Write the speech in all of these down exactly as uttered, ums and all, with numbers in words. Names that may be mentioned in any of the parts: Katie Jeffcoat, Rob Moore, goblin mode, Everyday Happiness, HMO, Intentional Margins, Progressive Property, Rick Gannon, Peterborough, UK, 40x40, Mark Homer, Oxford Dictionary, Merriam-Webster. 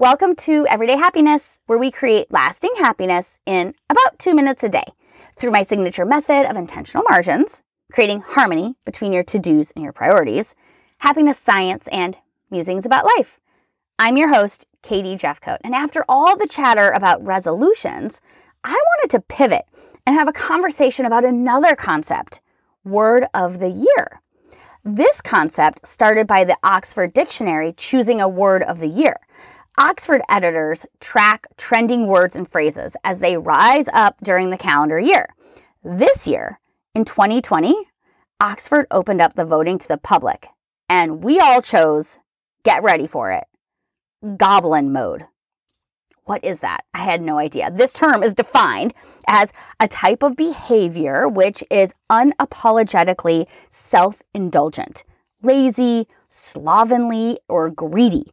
Welcome to Everyday Happiness, where we create lasting happiness in about two minutes a day through my signature method of intentional margins, creating harmony between your to-dos and your priorities, happiness science, and musings about life. I'm your host, Katie Jeffcoat, and after all the chatter about resolutions, I wanted to pivot and have a conversation about another concept, word of the year. This concept started by the Oxford Dictionary choosing a word of the year. Oxford editors track trending words and phrases as they rise up during the calendar year. This year, in twenty twenty, Oxford opened up the voting to the public, and we all chose, get ready for it, goblin mode. What is that? I had no idea. This term is defined as a type of behavior which is unapologetically self-indulgent, lazy, slovenly, or greedy,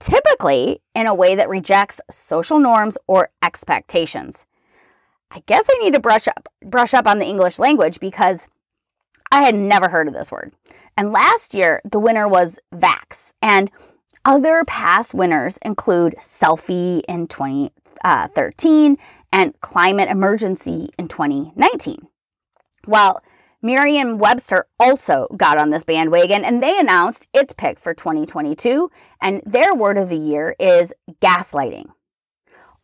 typically in a way that rejects social norms or expectations. I guess I need to brush up, brush up on the English language because I had never heard of this word. And last year, the winner was Vax. And other past winners include selfie in twenty thirteen and climate emergency in twenty nineteen. Well, Merriam-Webster also got on this bandwagon, and they announced its pick for twenty twenty-two, and their word of the year is gaslighting.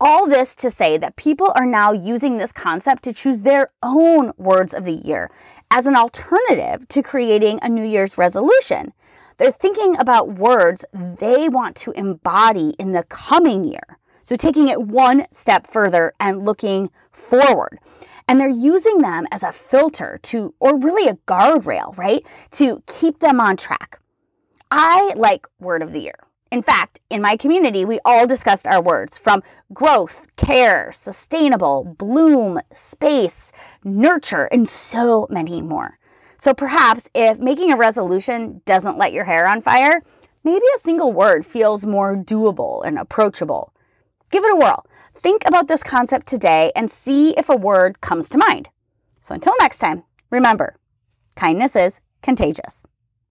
All this to say that people are now using this concept to choose their own words of the year as an alternative to creating a New Year's resolution. They're thinking about words they want to embody in the coming year. So taking it one step further and looking forward. And they're using them as a filter to, or really a guardrail, right? To keep them on track. I like word of the year. In fact, in my community, we all discussed our words from growth, care, sustainable, bloom, space, nurture, and so many more. So perhaps if making a resolution doesn't light your hair on fire, maybe a single word feels more doable and approachable. Give it a whirl. Think about this concept today and see if a word comes to mind. So until next time, remember, kindness is contagious.